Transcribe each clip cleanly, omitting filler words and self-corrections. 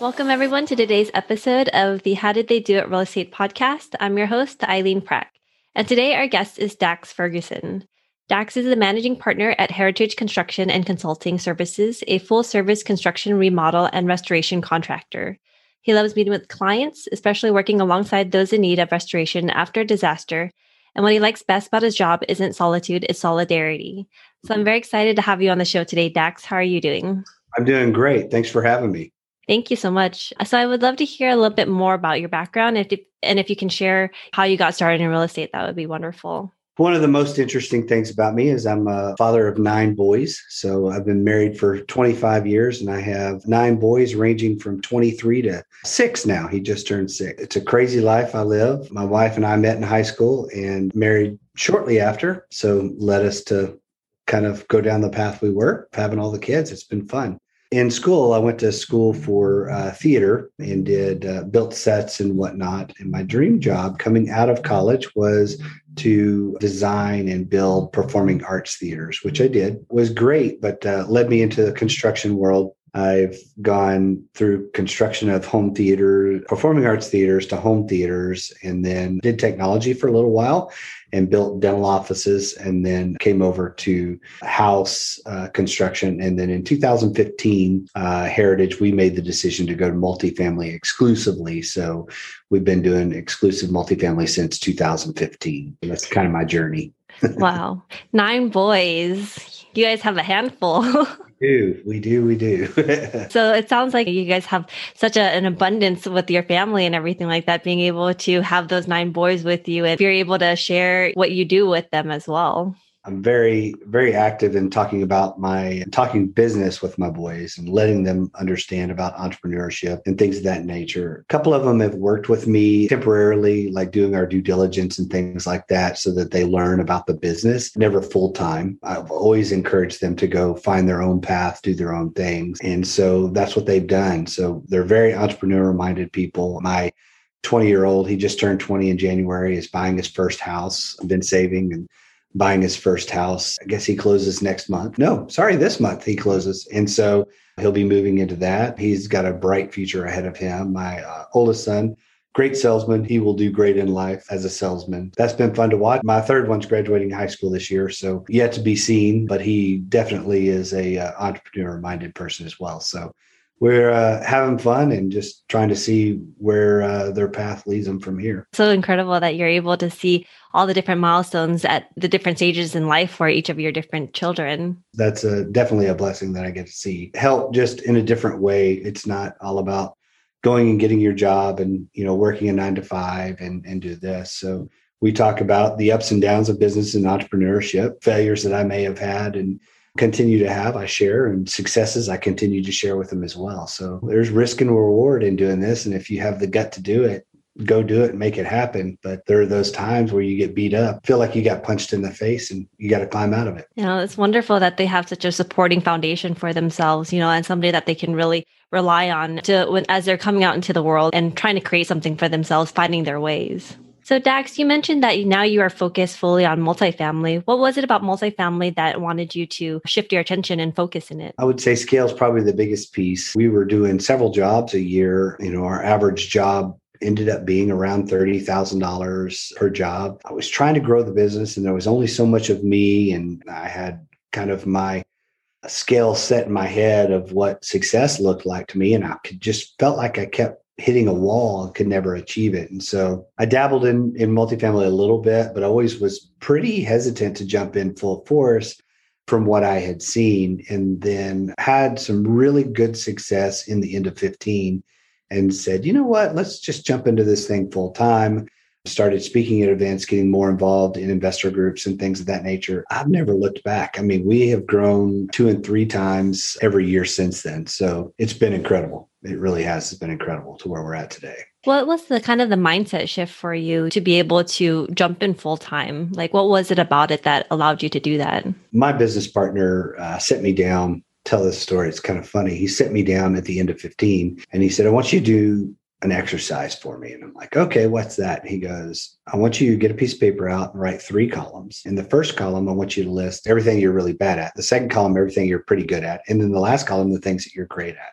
Welcome everyone to today's episode of the How Did They Do It Real Estate Podcast. I'm your host, Eileen Prack, and today our guest is Dax Ferguson. Dax is the managing partner at Heritage Construction and Consulting Services, a full-service construction, remodel, and restoration contractor. He loves meeting with clients, especially working alongside those in need of restoration after disaster. And what he likes best about his job isn't solitude, it's solidarity. So I'm very excited to have you on the show today, Dax. How are you doing? I'm doing great. Thanks for having me. Thank you so much. So I would love to hear a little bit more about your background. If you can share how you got started in real estate, that would be wonderful. One of the most interesting things about me is I'm a father of 9 boys. So I've been married for 25 years and I have 9 boys ranging from 23 to 6 now. He just turned 6. It's a crazy life I live. My wife and I met in high school and married shortly after. So led us to kind of go down the path we were, having all the kids. It's been fun. In school, I went to school for theater and did built sets and whatnot. And my dream job coming out of college was to design and build performing arts theaters, which I did. It was great, but led me into the construction world. I've gone through construction of home theater, performing arts theaters to home theaters, and then did technology for a little while and built dental offices, and then came over to house construction. And then in 2015, Heritage, we made the decision to go to multifamily exclusively. So we've been doing exclusive multifamily since 2015. And that's kind of my journey. Wow. 9 boys. You guys have a handful. We do. So it sounds like you guys have such an abundance with your family and everything like that, being able to have those 9 boys with you and you're able to share what you do with them as well. I'm very, very active in talking business with my boys and letting them understand about entrepreneurship and things of that nature. A couple of them have worked with me temporarily, like doing our due diligence and things like that so that they learn about the business, never full time. I've always encouraged them to go find their own path, do their own things. And so that's what they've done. So they're very entrepreneur minded people. My 20-year-old, he just turned 20 in January, is buying his first house. I've been saving and buying his first house. I guess he closes next month. No, sorry, this month he closes. And so he'll be moving into that. He's got a bright future ahead of him. My oldest son, great salesman. He will do great in life as a salesman. That's been fun to watch. My third one's graduating high school this year, so yet to be seen, but he definitely is a entrepreneur-minded person as well. So we're having fun and just trying to see where their path leads them from here. So incredible that you're able to see all the different milestones at the different stages in life for each of your different children. That's definitely a blessing that I get to see. Help just in a different way. It's not all about going and getting your job and, working a 9-to-5 and do this. So we talk about the ups and downs of business and entrepreneurship, failures that I may have had and continue to have, I share, and successes I continue to share with them as well. So there's risk and reward in doing this. And if you have the gut to do it, go do it and make it happen. But there are those times where you get beat up, feel like you got punched in the face and you got to climb out of it. It's wonderful that they have such a supporting foundation for themselves, and somebody that they can really rely on as they're coming out into the world and trying to create something for themselves, finding their ways. So Dax, you mentioned that now you are focused fully on multifamily. What was it about multifamily that wanted you to shift your attention and focus in it? I would say scale is probably the biggest piece. We were doing several jobs a year. Our average job ended up being around $30,000 per job. I was trying to grow the business and there was only so much of me, and I had kind of my scale set in my head of what success looked like to me. And I felt like I kept hitting a wall and could never achieve it. And so I dabbled in multifamily a little bit, but always was pretty hesitant to jump in full force from what I had seen, and then had some really good success in the end of 2015 and said, you know what, let's just jump into this thing full time. Started speaking at events, getting more involved in investor groups and things of that nature. I've never looked back. We have grown 2 and 3 times every year since then. So it's been incredible. it really has been incredible to where we're at today. What was the kind of the mindset shift for you to be able to jump in full time? Like, what was it about it that allowed you to do that? My business partner sent me down, tell this story. It's kind of funny. He sent me down at the end of 15 and he said, I want you to do an exercise for me. And I'm like, okay, what's that? And he goes, I want you to get a piece of paper out and write three columns. In the first column, I want you to list everything you're really bad at. The second column, everything you're pretty good at. And then the last column, the things that you're great at.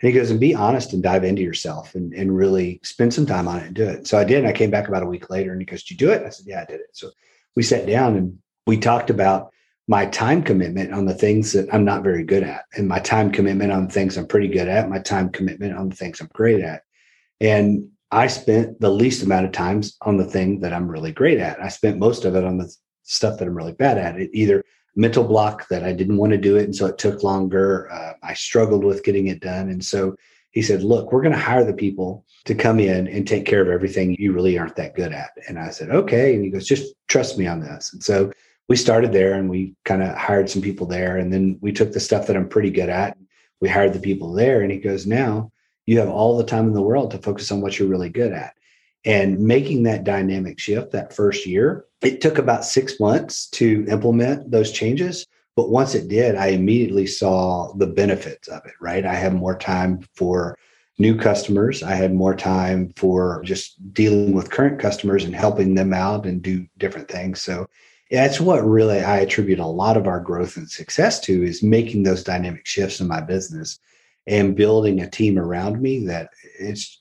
And he goes, and be honest and dive into yourself and really spend some time on it and do it. So I did. And I came back about a week later and he goes, did you do it? I said, yeah, I did it. So we sat down and we talked about my time commitment on the things that I'm not very good at and my time commitment on things I'm pretty good at, my time commitment on the things I'm great at. And I spent the least amount of times on the thing that I'm really great at. I spent most of it on the stuff that I'm really bad at. It either mental block that I didn't want to do it. And so it took longer. I struggled with getting it done. And so he said, look, we're going to hire the people to come in and take care of everything you really aren't that good at. And I said, okay. And he goes, just trust me on this. And so we started there and we kind of hired some people there. And then we took the stuff that I'm pretty good at. We hired the people there. And he goes, now you have all the time in the world to focus on what you're really good at. And making that dynamic shift that first year, it took about 6 months to implement those changes. But once it did, I immediately saw the benefits of it, right? I had more time for new customers. I had more time for just dealing with current customers and helping them out and do different things. So that's what really I attribute a lot of our growth and success to, is making those dynamic shifts in my business and building a team around me that it's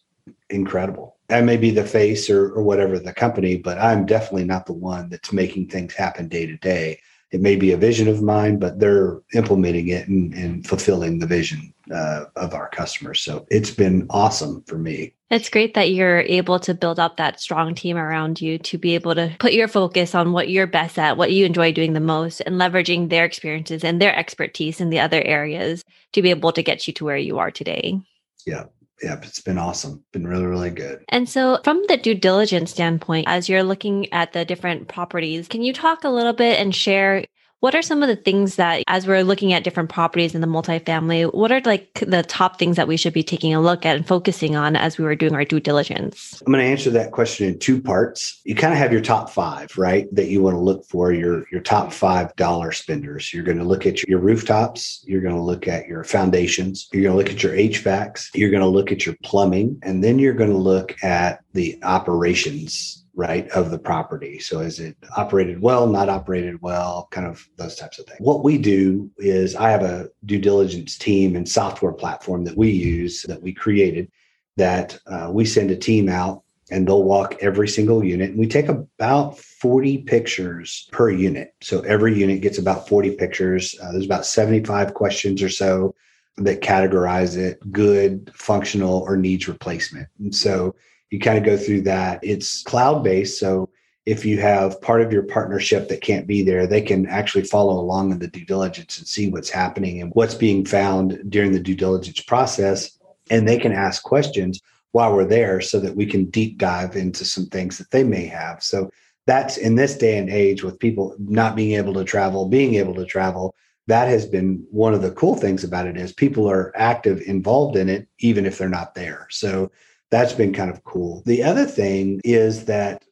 incredible. I may be the face or whatever of the company, but I'm definitely not the one that's making things happen day to day. It may be a vision of mine, but they're implementing it and fulfilling the vision of our customers. So it's been awesome for me. It's great that you're able to build up that strong team around you to be able to put your focus on what you're best at, what you enjoy doing the most, and leveraging their experiences and their expertise in the other areas to be able to get you to where you are today. Yeah. Yep, it's been awesome. Been really, really good. And so from the due diligence standpoint, as you're looking at the different properties, can you talk a little bit and share what are some of the things that, as we're looking at different properties in the multifamily, what are like the top things that we should be taking a look at and focusing on as we were doing our due diligence? I'm going to answer that question in two parts. You kind of have your top five, right? That you want to look for, your top $5 spenders. You're going to look at your rooftops. You're going to look at your foundations. You're going to look at your HVACs. You're going to look at your plumbing. And then you're going to look at the operations, right, of the property. So is it operated well, not operated well, kind of those types of things. What we do is I have a due diligence team and software platform that we use, that we created, that we send a team out and they'll walk every single unit. And we take about 40 pictures per unit. So every unit gets about 40 pictures. There's about 75 questions or so that categorize it: good, functional, or needs replacement. And so you kind of go through that. It's cloud-based. So if you have part of your partnership that can't be there, they can actually follow along in the due diligence and see what's happening and what's being found during the due diligence process. And they can ask questions while we're there so that we can deep dive into some things that they may have. So that's, in this day and age, with people not being able to travel, being able to travel, that has been one of the cool things about it, is people are active, involved in it, even if they're not there. So that's been kind of cool. The other thing is that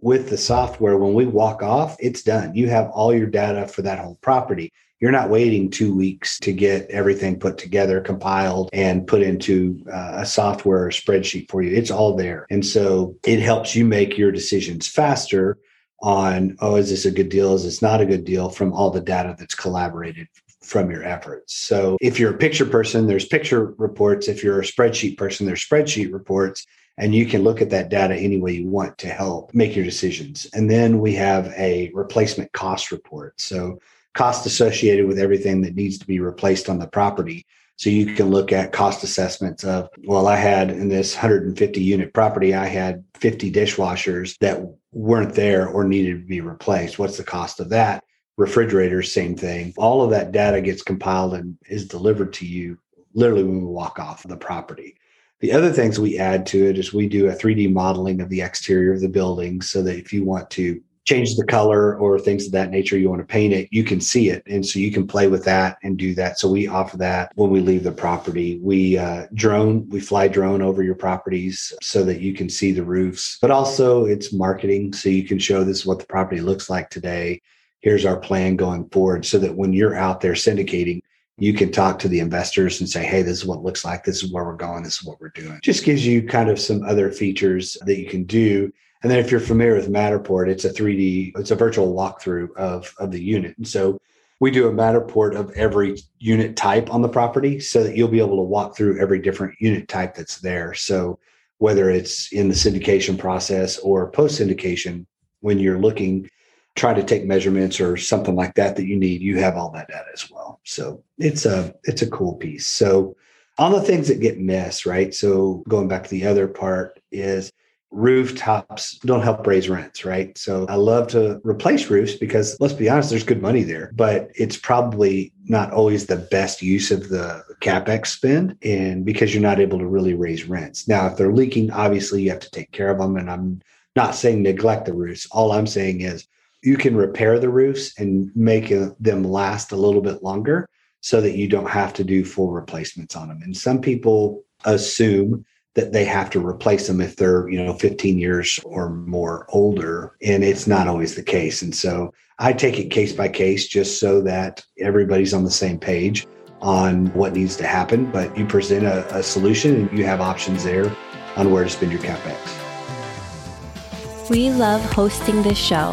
with the software, when we walk off, it's done. You have all your data for that whole property. You're not waiting 2 weeks to get everything put together, compiled, and put into a software or spreadsheet for you. It's all there. And so it helps you make your decisions faster on, oh, is this a good deal? Is this not a good deal? From all the data that's collaborated from your efforts. So if you're a picture person, there's picture reports. If you're a spreadsheet person, there's spreadsheet reports. And you can look at that data any way you want to help make your decisions. And then we have a replacement cost report. So cost associated with everything that needs to be replaced on the property. So you can look at cost assessments of, well, I had in this 150 unit property, I had 50 dishwashers that weren't there or needed to be replaced. What's the cost of that? Refrigerators, same thing. All of that data gets compiled and is delivered to you literally when we walk off the property. The other things we add to it is we do a 3D modeling of the exterior of the building, so that if you want to change the color or things of that nature, you want to paint it, you can see it. And so you can play with that and do that. So we offer that when we leave the property. We fly drone over your properties so that you can see the roofs, but also it's marketing. So you can show this is what the property looks like today. Here's our plan going forward, so that when you're out there syndicating, you can talk to the investors and say, hey, this is what it looks like. This is where we're going. This is what we're doing. Just gives you kind of some other features that you can do. And then if you're familiar with Matterport, it's a 3D, it's a virtual walkthrough of the unit. And so we do a Matterport of every unit type on the property so that you'll be able to walk through every different unit type that's there. So whether it's in the syndication process or post-syndication, when you're looking, try to take measurements or something like that that you need, you have all that data as well. So it's a cool piece. So all the things that get missed, right? So going back to the other part is rooftops don't help raise rents, right? So I love to replace roofs because, let's be honest, there's good money there, but it's probably not always the best use of the CapEx spend, and because you're not able to really raise rents. Now, if they're leaking, obviously you have to take care of them. And I'm not saying neglect the roofs. All I'm saying is, you can repair the roofs and make them last a little bit longer so that you don't have to do full replacements on them. And some people assume that they have to replace them if they're, 15 years or more older, and it's not always the case. And so I take it case by case just so that everybody's on the same page on what needs to happen, but you present a solution and you have options there on where to spend your CapEx. We love hosting this show.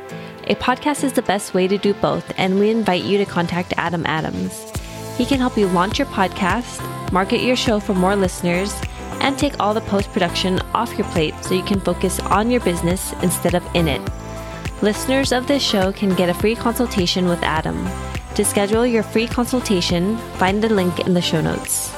A podcast is the best way to do both, and we invite you to contact Adam Adams. He can help you launch your podcast, market your show for more listeners, and take all the post-production off your plate so you can focus on your business instead of in it. Listeners of this show can get a free consultation with Adam. To schedule your free consultation, find the link in the show notes.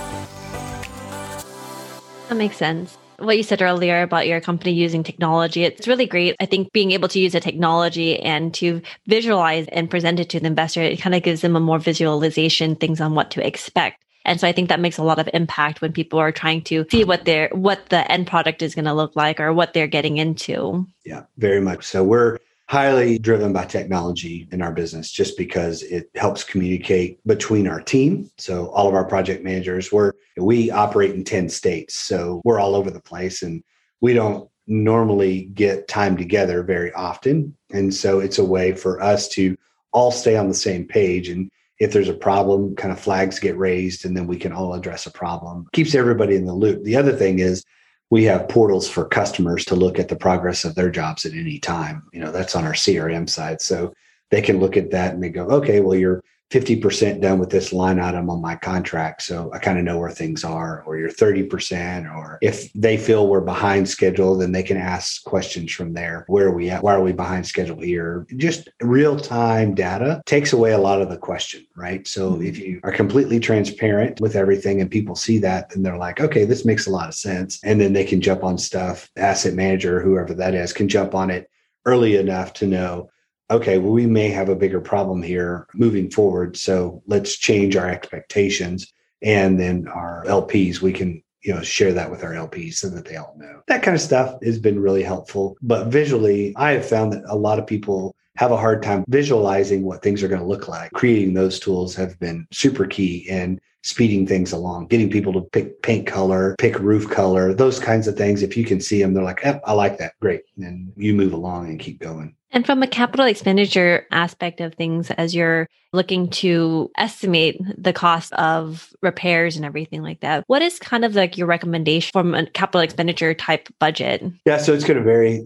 That makes sense. What you said earlier about your company using technology, it's really great. I think being able to use a technology and to visualize and present it to the investor, it kind of gives them a more visualization, things on what to expect. And so I think that makes a lot of impact when people are trying to see what the end product is going to look like or what they're getting into. Yeah, very much. So we're highly driven by technology in our business just because it helps communicate between our team. So all of our project managers, we operate in 10 states. So we're all over the place, and we don't normally get time together very often. And so it's a way for us to all stay on the same page. And if there's a problem, kind of flags get raised, and then we can all address a problem. Keeps everybody in the loop. The other thing is, we have portals for customers to look at the progress of their jobs at any time. That's on our CRM side. So they can look at that and they go, okay, well, you're 50% done with this line item on my contract, so I kind of know where things are, or you're 30%, or if they feel we're behind schedule, then they can ask questions from there. Where are we at? Why are we behind schedule here? Just real-time data takes away a lot of the question, right? So if you are completely transparent with everything and people see that, then they're like, okay, this makes a lot of sense. And then they can jump on stuff. Asset manager, whoever that is, can jump on it early enough to know, okay, well, we may have a bigger problem here moving forward, so let's change our expectations. And then our LPs, we can share that with our LPs so that they all know. That kind of stuff has been really helpful. But visually, I have found that a lot of people have a hard time visualizing what things are going to look like. Creating those tools have been super key in speeding things along, getting people to pick paint color, pick roof color, those kinds of things. If you can see them, they're like, oh, I like that. Great. And you move along and keep going. And from a capital expenditure aspect of things, as you're looking to estimate the cost of repairs and everything like that, what is kind of like your recommendation from a capital expenditure type budget? Yeah, so it's going to vary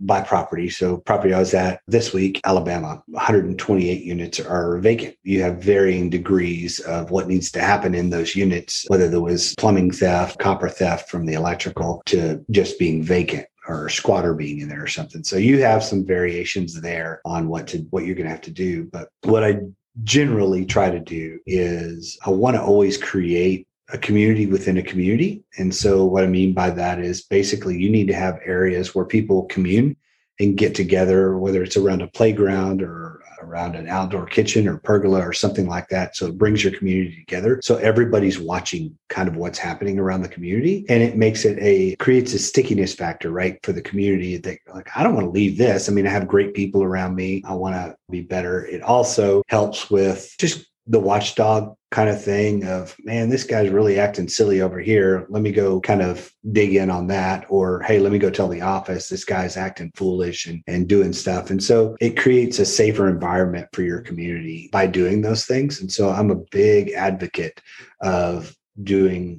by property. So property I was at this week, Alabama, 128 units are vacant. You have varying degrees of what needs to happen in those units, whether there was plumbing theft, copper theft from the electrical, to just being vacant, or a squatter being in there or something. So you have some variations there on what you're going to have to do. But what I generally try to do is I want to always create a community within a community. And so what I mean by that is basically you need to have areas where people commune and get together, whether it's around a playground or around an outdoor kitchen or pergola or something like that. So it brings your community together. So everybody's watching kind of what's happening around the community, and it makes it creates a stickiness factor, right? For the community that like, I don't want to leave this. I mean, I have great people around me. I want to be better. It also helps with just the watchdog kind of thing of, man, this guy's really acting silly over here. Let me go kind of dig in on that. Or, hey, let me go tell the office this guy's acting foolish and doing stuff. And so it creates a safer environment for your community by doing those things. And so I'm a big advocate of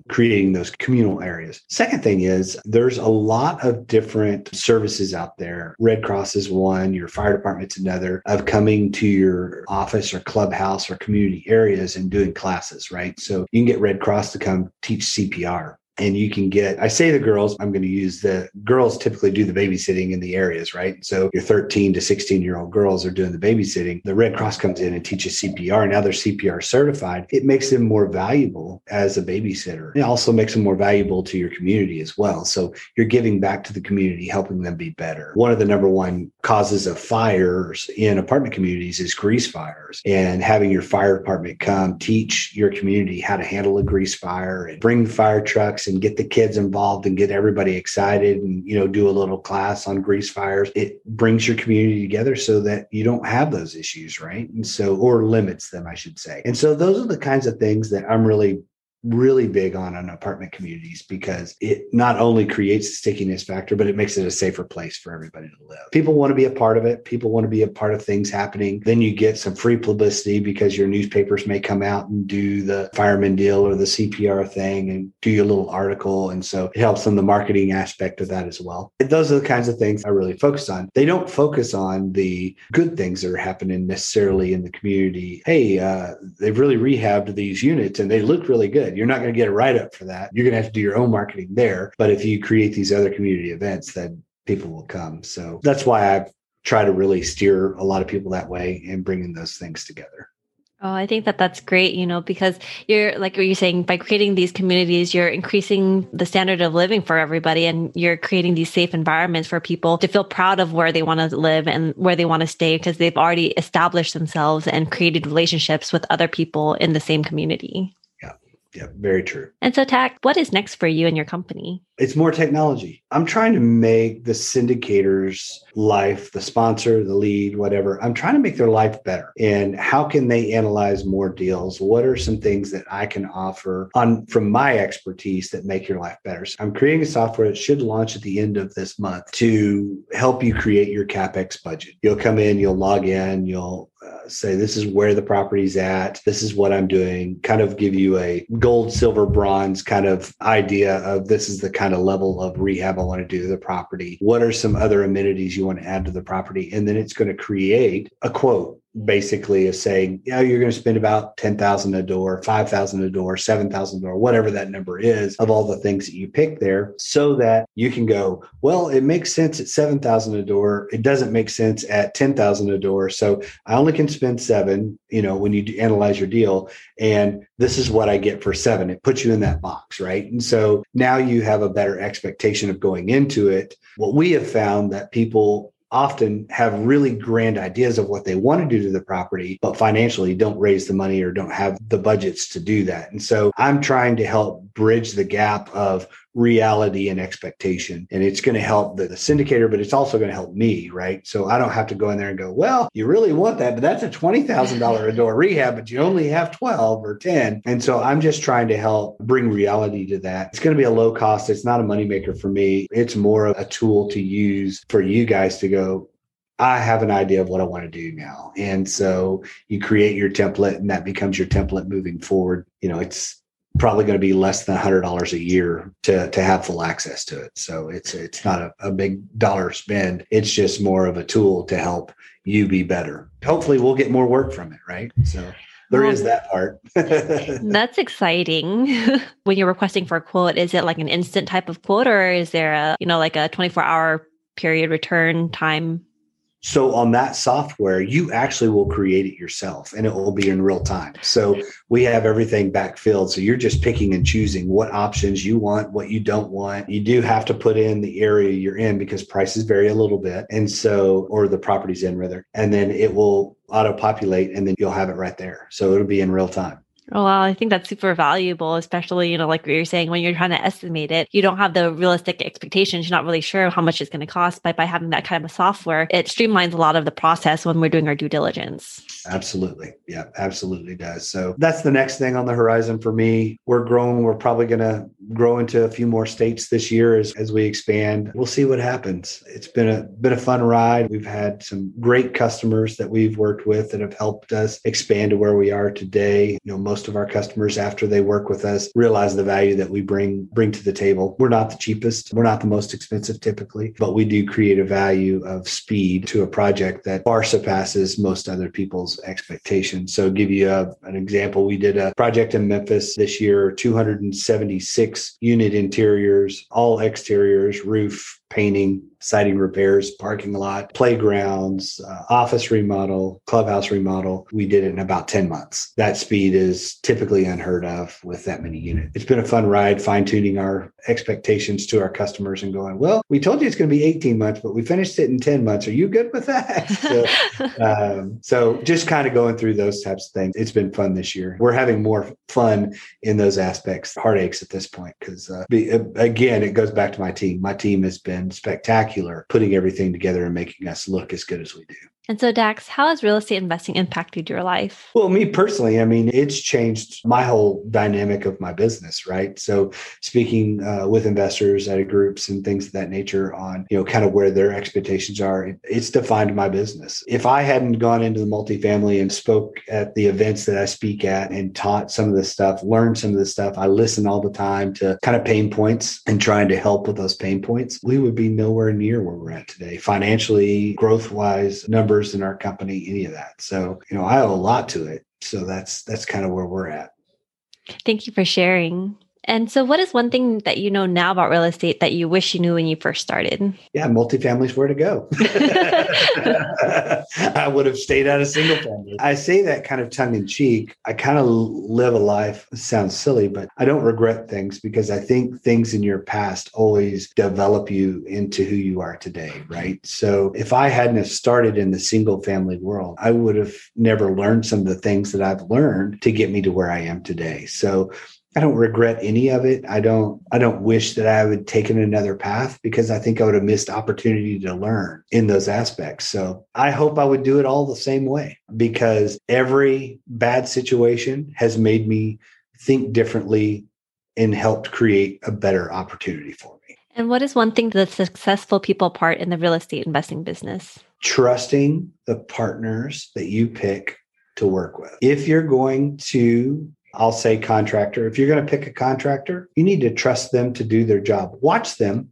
creating those communal areas. Second thing is there's a lot of different services out there. Red Cross is one, your fire department's another, of coming to your office or clubhouse or community areas and doing classes, right? So you can get Red Cross to come teach CPR. And you can get, I say the girls, I'm going to use the girls typically do the babysitting in the areas, right? So your 13 to 16-year-old girls are doing the babysitting. The Red Cross comes in and teaches CPR. Now they're CPR certified. It makes them more valuable as a babysitter. It also makes them more valuable to your community as well. So you're giving back to the community, helping them be better. One of the number one causes of fires in apartment communities is grease fires. And having your fire department come teach your community how to handle a grease fire and bring fire trucks and get the kids involved and get everybody excited and, you know, do a little class on grease fires. It brings your community together so that you don't have those issues, right? And so, or limits them, I should say. And so those are the kinds of things that I'm really big on apartment communities, because it not only creates the stickiness factor, but it makes it a safer place for everybody to live. People want to be a part of it. People want to be a part of things happening. Then you get some free publicity because your newspapers may come out and do the fireman deal or the CPR thing and do your little article. And so it helps on the marketing aspect of that as well. And those are the kinds of things I really focus on. They don't focus on the good things that are happening necessarily in the community. Hey, they've really rehabbed these units and they look really good. You're not going to get a write-up for that. You're going to have to do your own marketing there. But if you create these other community events, then people will come. So that's why I try to really steer a lot of people that way and bringing those things together. Oh, I think that that's great, you know, because you're like what you're saying, by creating these communities, you're increasing the standard of living for everybody, and you're creating these safe environments for people to feel proud of where they want to live and where they want to stay, because they've already established themselves and created relationships with other people in the same community. Yeah, very true. And so, Tack, what is next for you and your company? It's more technology. I'm trying to make the syndicator's life, the sponsor, the lead, whatever, I'm trying to make their life better. And how can they analyze more deals? What are some things that I can offer from my expertise that make your life better? So I'm creating a software that should launch at the end of this month to help you create your CapEx budget. You'll come in, you'll log in, you'll say, this is where the property's at. This is what I'm doing. Kind of give you a gold, silver, bronze kind of idea of this is the kind of level of rehab I want to do to the property. What are some other amenities you want to add to the property? And then it's going to create a quote, basically, of saying, yeah, you're going to spend about $10,000 a door, $5,000 a door, $7,000 a door, whatever that number is of all the things that you pick there, so that you can go, well, it makes sense at $7,000 a door. It doesn't make sense at $10,000 a door. So I only can spend $7,000, you know, when you analyze your deal, and this is what I get for $7,000. It puts you in that box, right? And so now you have a better expectation of going into it. What we have found that people often have really grand ideas of what they want to do to the property, but financially don't raise the money or don't have the budgets to do that. And so I'm trying to help bridge the gap of reality and expectation. And it's going to help the syndicator, but it's also going to help me, right? So I don't have to go in there and go, well, you really want that, but that's a $20,000 a door rehab, but you only have 12 or 10. And so I'm just trying to help bring reality to that. It's going to be a low cost. It's not a moneymaker for me. It's more of a tool to use for you guys to go, I have an idea of what I want to do now. And so you create your template, and that becomes your template moving forward. You know, it's probably going to be less than $100 a year to have full access to it. So it's not a big dollar spend. It's just more of a tool to help you be better. Hopefully we'll get more work from it, right? So there is that part. That's exciting. When you're requesting for a quote, is it like an instant type of quote, or is there a, you know, like a 24-hour period return time? So on that software, you actually will create it yourself and it will be in real time. So we have everything backfilled. So you're just picking and choosing what options you want, what you don't want. You do have to put in the area you're in because prices vary a little bit. And so, or the property's in rather, and then it will auto-populate and then you'll have it right there. So it'll be in real time. Oh, wow. I think that's super valuable, especially, you know, like what you're saying, when you're trying to estimate it, you don't have the realistic expectations. You're not really sure how much it's going to cost. But by having that kind of a software, it streamlines a lot of the process when we're doing our due diligence. Absolutely. Yeah, absolutely does. So that's the next thing on the horizon for me. We're growing. We're probably going to grow into a few more states this year as we expand. We'll see what happens. It's been a fun ride. We've had some great customers that we've worked with that have helped us expand to where we are today. You know, most of our customers, after they work with us, realize the value that we bring to the table. We're not the cheapest. We're not the most expensive typically, but we do create a value of speed to a project that far surpasses most other people's expectations. So give you an example. We did a project in Memphis this year, 276 unit interiors, all exteriors, roof, painting, siding repairs, parking lot, playgrounds, office remodel, clubhouse remodel. We did it in about 10 months. That speed is typically unheard of with that many units. It's been a fun ride, fine-tuning our expectations to our customers and going, well, we told you it's going to be 18 months, but we finished it in 10 months. Are you good with that? So just kind of going through those types of things. It's been fun this year. We're having more fun in those aspects, heartaches at this point, because again, it goes back to my team. My team has been spectacular, putting everything together and making us look as good as we do. And so, Dax, how has real estate investing impacted your life? Well, me personally, I mean, it's changed my whole dynamic of my business, right? So speaking with investors at groups and things of that nature on, you know, kind of where their expectations are, it's defined my business. If I hadn't gone into the multifamily and spoke at the events that I speak at and taught some of this stuff, learned some of this stuff, I listen all the time to kind of pain points and trying to help with those pain points, we would be nowhere near where we're at today, financially, growth-wise, numbers in our company, any of that. So, you know, I owe a lot to it. So that's kind of where we're at. Thank you for sharing. And so what is one thing that you know now about real estate that you wish you knew when you first started? Yeah, multifamily's where to go. I would have stayed out of single family. I say that kind of tongue in cheek. I kind of live a life, it sounds silly, but I don't regret things because I think things in your past always develop you into who you are today, right? So if I hadn't have started in the single family world, I would have never learned some of the things that I've learned to get me to where I am today. So I don't regret any of it. I don't wish that I would taken another path because I think I would have missed opportunity to learn in those aspects. So I hope I would do it all the same way because every bad situation has made me think differently and helped create a better opportunity for me. And what is one thing that successful people impart in the real estate investing business? Trusting the partners that you pick to work with. If you're going to contractor. If you're going to pick a contractor, you need to trust them to do their job. Watch them,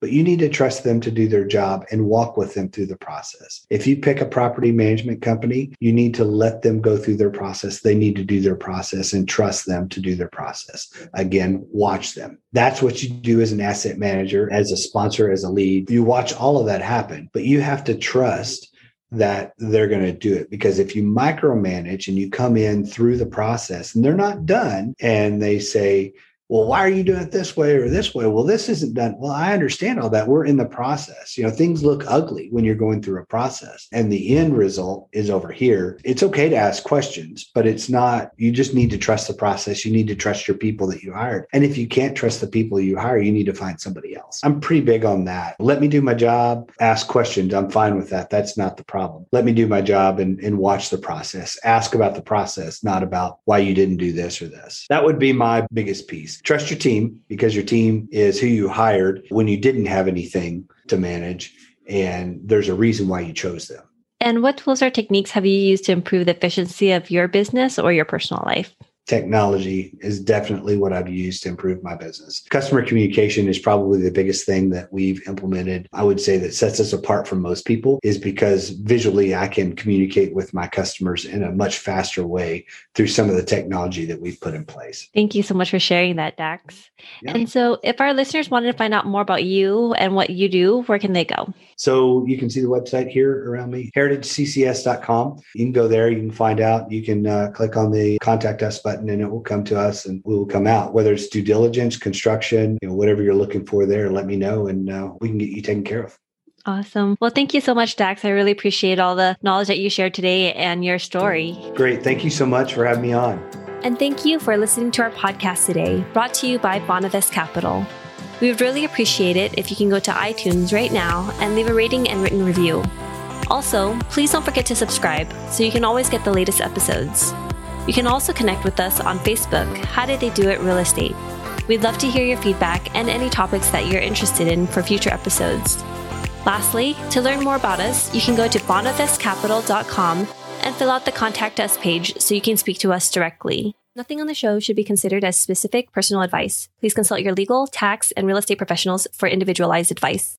but you need to trust them to do their job and walk with them through the process. If you pick a property management company, you need to let them go through their process. They need to do their process and trust them to do their process. Again, watch them. That's what you do as an asset manager, as a sponsor, as a lead. You watch all of that happen, but you have to trust that they're going to do it. Because if you micromanage and you come in through the process and they're not done and they say, well, why are you doing it this way or this way? Well, this isn't done. Well, I understand all that. We're in the process. You know, things look ugly when you're going through a process and the end result is over here. It's okay to ask questions, but it's not, you just need to trust the process. You need to trust your people that you hired. And if you can't trust the people you hire, you need to find somebody else. I'm pretty big on that. Let me do my job, ask questions. I'm fine with that. That's not the problem. Let me do my job and watch the process. Ask about the process, not about why you didn't do this or this. That would be my biggest piece. Trust your team because your team is who you hired when you didn't have anything to manage. And there's a reason why you chose them. And what tools or techniques have you used to improve the efficiency of your business or your personal life? Technology is definitely what I've used to improve my business. Customer communication is probably the biggest thing that we've implemented. I would say that sets us apart from most people is because visually I can communicate with my customers in a much faster way through some of the technology that we've put in place. Thank you so much for sharing that, Dax. Yeah. And so if our listeners wanted to find out more about you and what you do, where can they go? So you can see the website here around me, heritageccs.com. You can go there. You can find out. You can click on the contact us button and it will come to us and we will come out. Whether it's due diligence, construction, whatever you're looking for there, let me know and we can get you taken care of. Awesome. Well, thank you so much, Dax. I really appreciate all the knowledge that you shared today and your story. Great. Thank you so much for having me on. And thank you for listening to our podcast today, brought to you by Bonavest Capital. We would really appreciate it if you can go to iTunes right now and leave a rating and written review. Also, please don't forget to subscribe so you can always get the latest episodes. You can also connect with us on Facebook, How Did They Do It Real Estate. We'd love to hear your feedback and any topics that you're interested in for future episodes. Lastly, to learn more about us, you can go to BonifaceCapital.com and fill out the Contact Us page so you can speak to us directly. Nothing on the show should be considered as specific personal advice. Please consult your legal, tax, and real estate professionals for individualized advice.